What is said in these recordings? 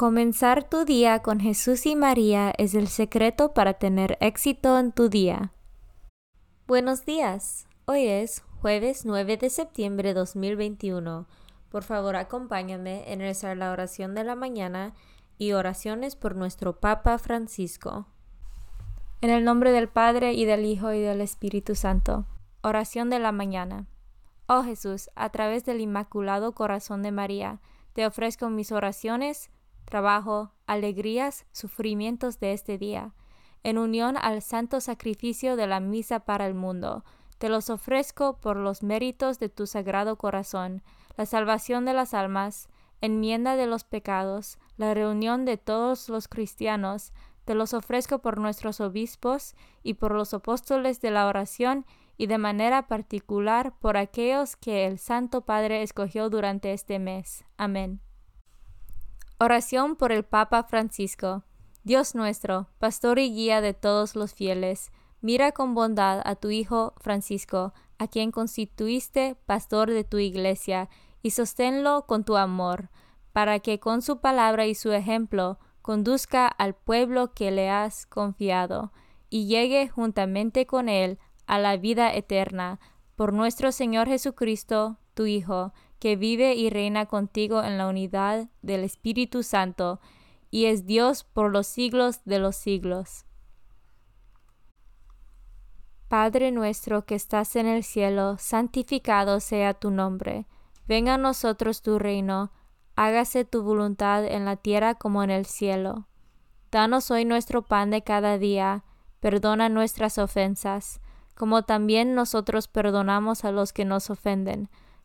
Comenzar tu día con Jesús y María es el secreto para tener éxito en tu día. Buenos días. Hoy es jueves 9 de septiembre de 2021. Por favor, acompáñame en rezar la oración de la mañana y oraciones por nuestro Papa Francisco. En el nombre del Padre, y del Hijo, y del Espíritu Santo. Oración de la mañana. Oh Jesús, a través del Inmaculado Corazón de María, te ofrezco mis oraciones, trabajo, alegrías, sufrimientos de este día, en unión al santo sacrificio de la misa para el mundo. Te los ofrezco por los méritos de tu Sagrado Corazón, la salvación de las almas, enmienda de los pecados, la reunión de todos los cristianos. Te los ofrezco por nuestros obispos y por los apóstoles de la oración, y de manera particular por aquellos que el Santo Padre escogió durante este mes. Amén. Oración por el Papa Francisco. Dios nuestro, pastor y guía de todos los fieles, mira con bondad a tu Hijo Francisco, a quien constituiste pastor de tu Iglesia, y sosténlo con tu amor, para que con su palabra y su ejemplo conduzca al pueblo que le has confiado, y llegue juntamente con él a la vida eterna, por nuestro Señor Jesucristo, tu Hijo, que vive y reina contigo en la unidad del Espíritu Santo, y es Dios por los siglos de los siglos. Padre nuestro que estás en el cielo, santificado sea tu nombre. Venga a nosotros tu reino. Hágase tu voluntad en la tierra como en el cielo. Danos hoy nuestro pan de cada día. Perdona nuestras ofensas, como también nosotros perdonamos a los que nos ofenden.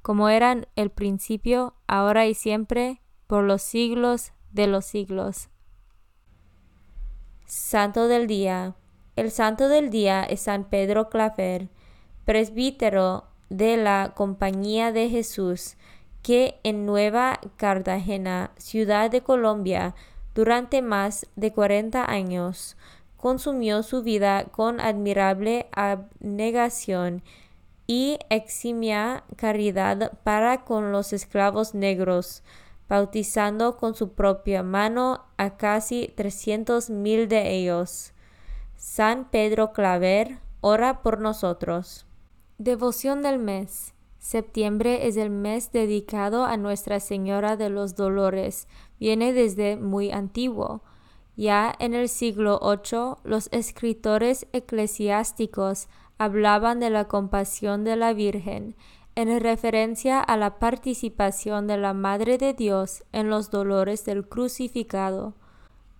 como era en el principio, ahora y siempre, por los siglos de los siglos. Santo del Día. El santo del día es San Pedro Claver, presbítero de la Compañía de Jesús, que en Nueva Cartagena, ciudad de Colombia, durante más de 40 años, consumió su vida con admirable abnegación y eximia caridad para con los esclavos negros, bautizando con su propia mano a casi 300,000 de ellos. San Pedro Claver, ora por nosotros. Devoción del mes. Septiembre es el mes dedicado a Nuestra Señora de los Dolores. Viene desde muy antiguo. Ya en el siglo VIII, los escritores eclesiásticos hablaban de la compasión de la Virgen, en referencia a la participación de la Madre de Dios en los dolores del crucificado.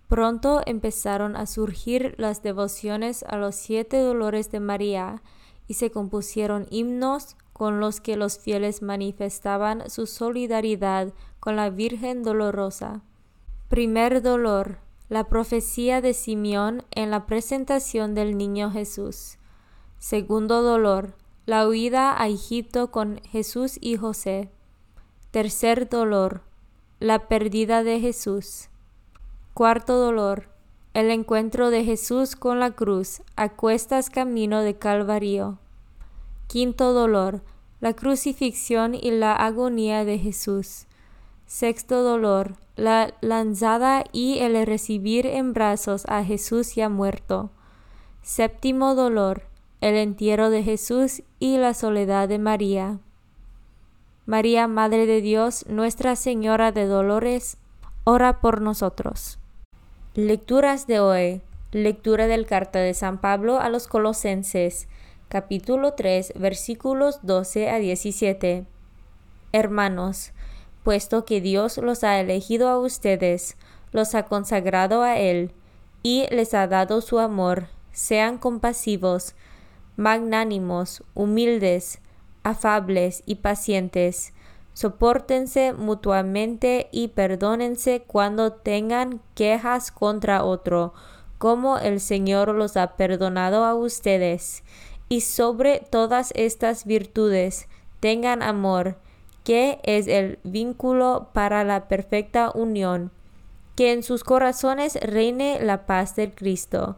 Pronto empezaron a surgir las devociones a los 7 dolores de María, y se compusieron himnos con los que los fieles manifestaban su solidaridad con la Virgen Dolorosa. Primer dolor, la profecía de Simeón en la presentación del niño Jesús. Segundo dolor, la huida a Egipto con Jesús y José. Tercer dolor, la pérdida de Jesús. Cuarto dolor, el encuentro de Jesús con la cruz, a cuestas camino de Calvario. Quinto dolor, la crucifixión y la agonía de Jesús. Sexto dolor, la lanzada y el recibir en brazos a Jesús ya muerto. Séptimo dolor, el entierro de Jesús y la soledad de María. María, Madre de Dios, Nuestra Señora de Dolores, ora por nosotros. Lecturas de hoy. Lectura del Carta de San Pablo a los Colosenses, capítulo 3, versículos 12 a 17. Hermanos, puesto que Dios los ha elegido a ustedes, los ha consagrado a Él, y les ha dado su amor, sean compasivos, magnánimos, humildes, afables y pacientes, Sopórtense mutuamente y perdónense cuando tengan quejas contra otro, como el Señor los ha perdonado a ustedes. Y sobre todas estas virtudes, tengan amor, que es el vínculo para la perfecta unión. Que en sus corazones reine la paz del Cristo,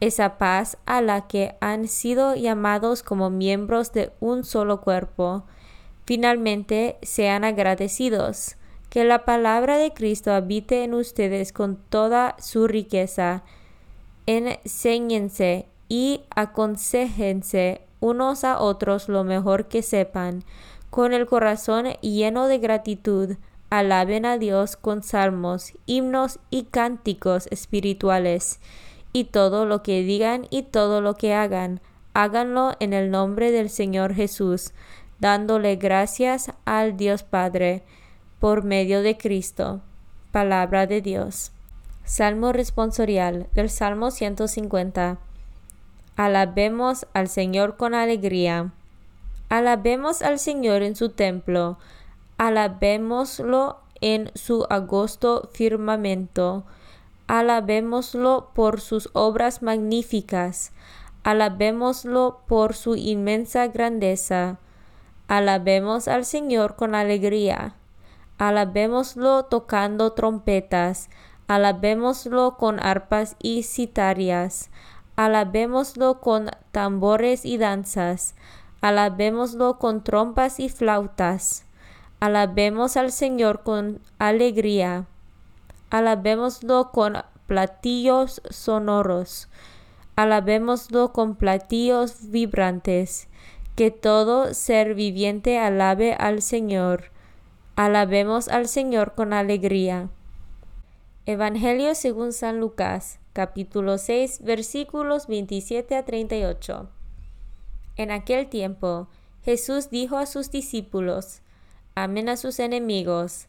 esa paz a la que han sido llamados como miembros de un solo cuerpo. Finalmente, sean agradecidos. Que la palabra de Cristo habite en ustedes con toda su riqueza. Enséñense y aconséjense unos a otros lo mejor que sepan. Con el corazón lleno de gratitud, alaben a Dios con salmos, himnos y cánticos espirituales. Y todo lo que digan y todo lo que hagan, háganlo en el nombre del Señor Jesús, dándole gracias al Dios Padre, por medio de Cristo. Palabra de Dios. Salmo responsorial del Salmo 150. Alabemos al Señor con alegría. Alabemos al Señor en su templo. Alabémoslo en su augusto firmamento. Alabémoslo por sus obras magníficas. Alabémoslo por su inmensa grandeza. Alabemos al Señor con alegría. Alabémoslo tocando trompetas. Alabémoslo con arpas y citarias. Alabémoslo con tambores y danzas. Alabémoslo con trompas y flautas. Alabemos al Señor con alegría. Alabémoslo con platillos sonoros. Alabémoslo con platillos vibrantes. Que todo ser viviente alabe al Señor. Alabemos al Señor con alegría. Evangelio según San Lucas, capítulo 6, versículos 27 a 38. En aquel tiempo, Jesús dijo a sus discípulos: amen a sus enemigos,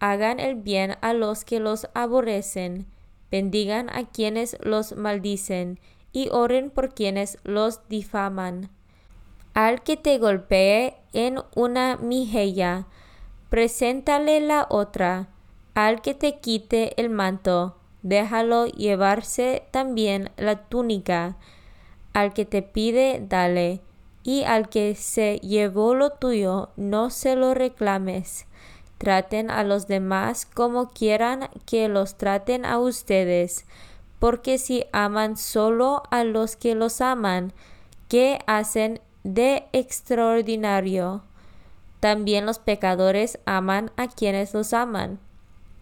hagan el bien a los que los aborrecen, bendigan a quienes los maldicen y oren por quienes los difaman. Al que te golpee en una mejilla, preséntale la otra. Al que te quite el manto, déjalo llevarse también la túnica. Al que te pide, dale, y al que se llevó lo tuyo, no se lo reclames. Traten a los demás como quieran que los traten a ustedes, porque si aman solo a los que los aman, ¿qué hacen de extraordinario? También los pecadores aman a quienes los aman.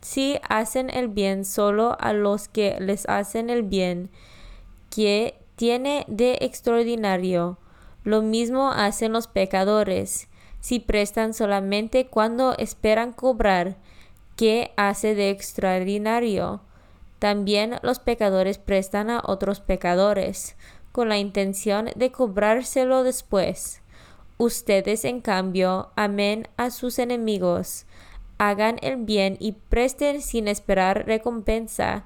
Si hacen el bien solo a los que les hacen el bien, ¿qué tiene de extraordinario? Lo mismo hacen los pecadores. Si prestan solamente cuando esperan cobrar, ¿qué hace de extraordinario? También los pecadores prestan a otros pecadores, con la intención de cobrárselo después. Ustedes, en cambio, amen a sus enemigos, hagan el bien y presten sin esperar recompensa.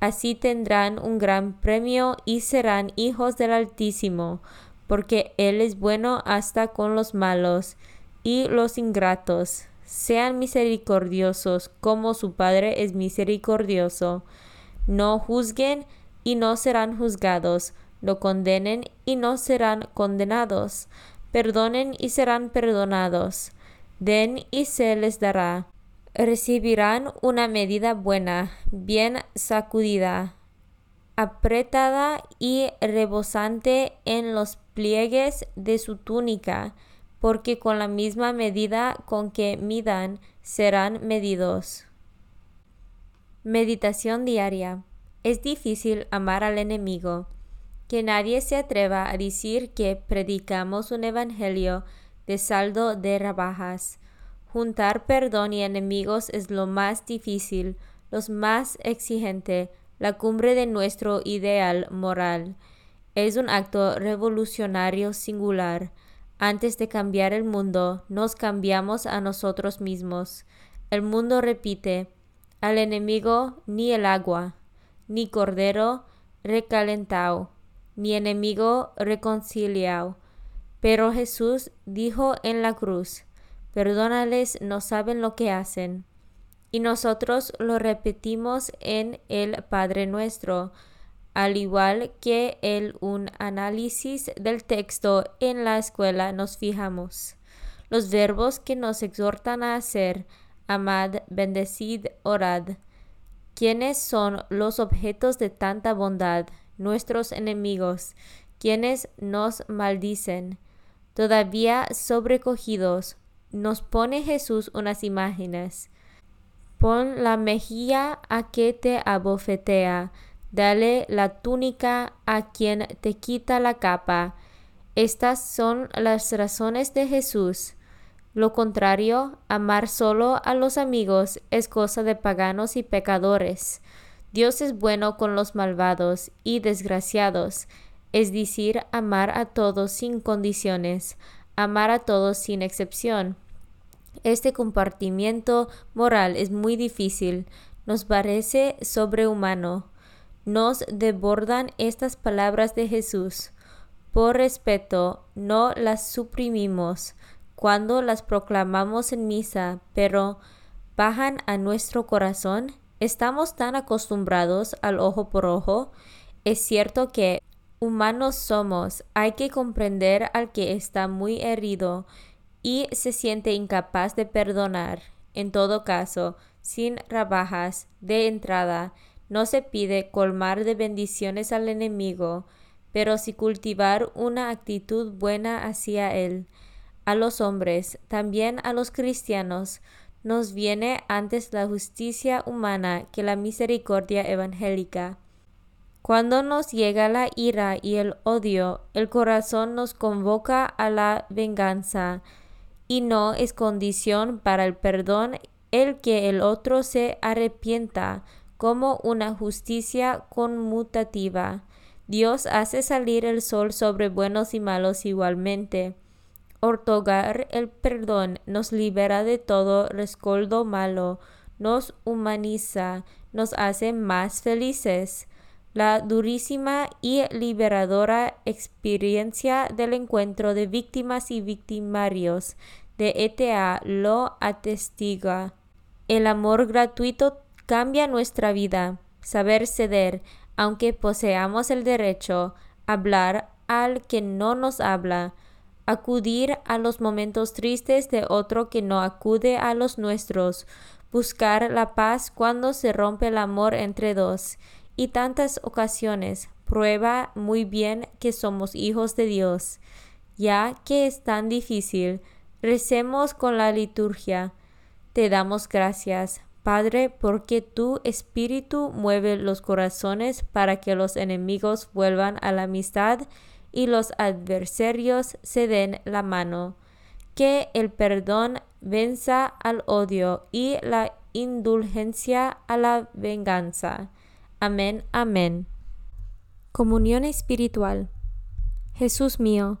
Así tendrán un gran premio y serán hijos del Altísimo, porque Él es bueno hasta con los malos y los ingratos. Sean misericordiosos, como su Padre es misericordioso. No juzguen y no serán juzgados, no condenen y no serán condenados, perdonen y serán perdonados. Den y se les dará. Recibirán una medida buena, bien sacudida, apretada y rebosante en los pliegues de su túnica, porque con la misma medida con que midan, serán medidos. Meditación diaria. Es difícil amar al enemigo. Que nadie se atreva a decir que predicamos un evangelio de saldo de rebajas. Juntar perdón y enemigos es lo más difícil, lo más exigente, la cumbre de nuestro ideal moral. Es un acto revolucionario singular. Antes de cambiar el mundo, nos cambiamos a nosotros mismos. El mundo repite: al enemigo ni el agua, ni cordero recalentado, ni enemigo reconciliado. Pero Jesús dijo en la cruz: perdónales, no saben lo que hacen. Y nosotros lo repetimos en el Padre Nuestro, al igual que en un análisis del texto en la escuela nos fijamos. Los verbos que nos exhortan a hacer: amad, bendecid, orad. ¿Quiénes son los objetos de tanta bondad? Nuestros enemigos, quienes nos maldicen. Todavía sobrecogidos, nos pone Jesús unas imágenes. Pon la mejilla a que te abofetea, dale la túnica a quien te quita la capa. Estas son las razones de Jesús. Lo contrario, amar solo a los amigos, es cosa de paganos y pecadores. Dios es bueno con los malvados y desgraciados, es decir, amar a todos sin condiciones, amar a todos sin excepción. Este compartimiento moral es muy difícil, nos parece sobrehumano. Nos desbordan estas palabras de Jesús. Por respeto, no las suprimimos cuando las proclamamos en misa, pero bajan a nuestro corazón. Estamos tan acostumbrados al ojo por ojo. Es cierto que humanos somos, hay que comprender al que está muy herido y se siente incapaz de perdonar. En todo caso, sin rebajas de entrada, no se pide colmar de bendiciones al enemigo, pero sí cultivar una actitud buena hacia él. A los hombres, también a los cristianos, nos viene antes la justicia humana que la misericordia evangélica. Cuando nos llega la ira y el odio, el corazón nos convoca a la venganza, y no es condición para el perdón el que el otro se arrepienta, como una justicia conmutativa. Dios hace salir el sol sobre buenos y malos igualmente. Otorgar el perdón nos libera de todo rescoldo malo, nos humaniza, nos hace más felices. La durísima y liberadora experiencia del encuentro de víctimas y victimarios de ETA lo atestiga. El amor gratuito cambia nuestra vida. Saber ceder, aunque poseamos el derecho, hablar al que no nos habla, acudir a los momentos tristes de otro que no acude a los nuestros, buscar la paz cuando se rompe el amor entre dos, y tantas ocasiones prueba muy bien que somos hijos de Dios. Ya que es tan difícil, recemos con la liturgia. Te damos gracias, Padre, porque tu Espíritu mueve los corazones para que los enemigos vuelvan a la amistad y los adversarios se den la mano. Que el perdón venza al odio y la indulgencia a la venganza. Amén, amén. Comunión espiritual. Jesús mío,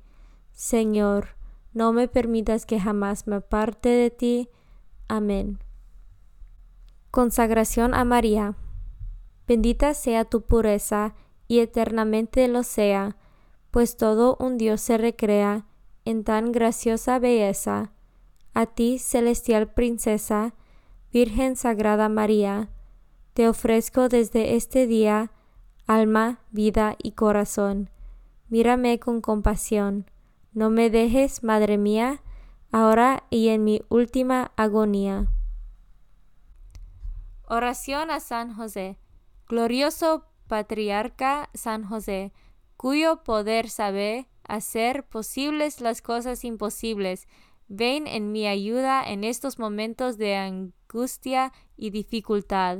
Señor, no me permitas que jamás me aparte de ti. Amén. Consagración a María. Bendita sea tu pureza, y eternamente lo sea, pues todo un Dios se recrea en tan graciosa belleza. A ti, celestial princesa, Virgen Sagrada María, te ofrezco desde este día alma, vida y corazón. Mírame con compasión. No me dejes, madre mía, ahora y en mi última agonía. Oración a San José. Glorioso patriarca San José, cuyo poder sabe hacer posibles las cosas imposibles, ven en mi ayuda en estos momentos de angustia y dificultad.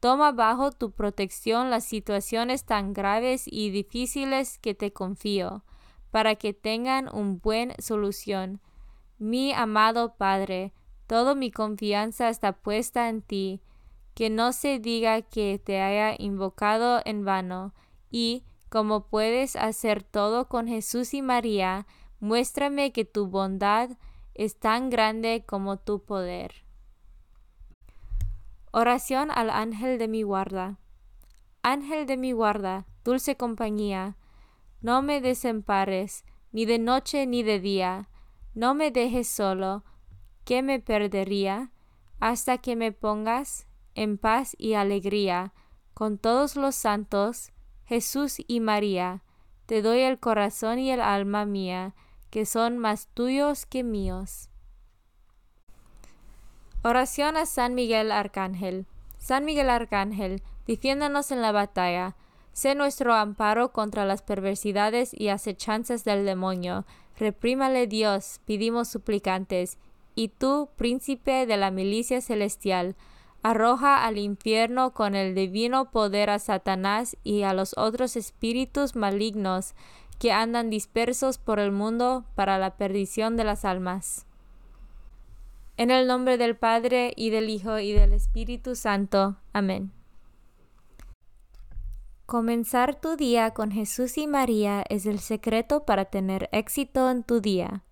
Toma bajo tu protección las situaciones tan graves y difíciles que te confío, para que tengan una buena solución. Mi amado Padre, Toda mi confianza está puesta en ti, que no se diga que te haya invocado en vano, y, como puedes hacer todo con Jesús y María, muéstrame que tu bondad es tan grande como tu poder. Oración al ángel de mi guarda. Ángel de mi guarda, dulce compañía, no me desempares, ni de noche ni de día, no me dejes solo, que me perdería, hasta que me pongas en paz y alegría, con todos los santos, Jesús y María, te doy el corazón y el alma mía, que son más tuyos que míos. Oración a San Miguel Arcángel. San Miguel Arcángel, defiéndanos en la batalla, sé nuestro amparo contra las perversidades y acechanzas del demonio. Reprímale Dios, pedimos suplicantes, y tú, príncipe de la milicia celestial, arroja al infierno con el divino poder a Satanás y a los otros espíritus malignos que andan dispersos por el mundo para la perdición de las almas. En el nombre del Padre, y del Hijo, y del Espíritu Santo. Amén. Comenzar tu día con Jesús y María es el secreto para tener éxito en tu día.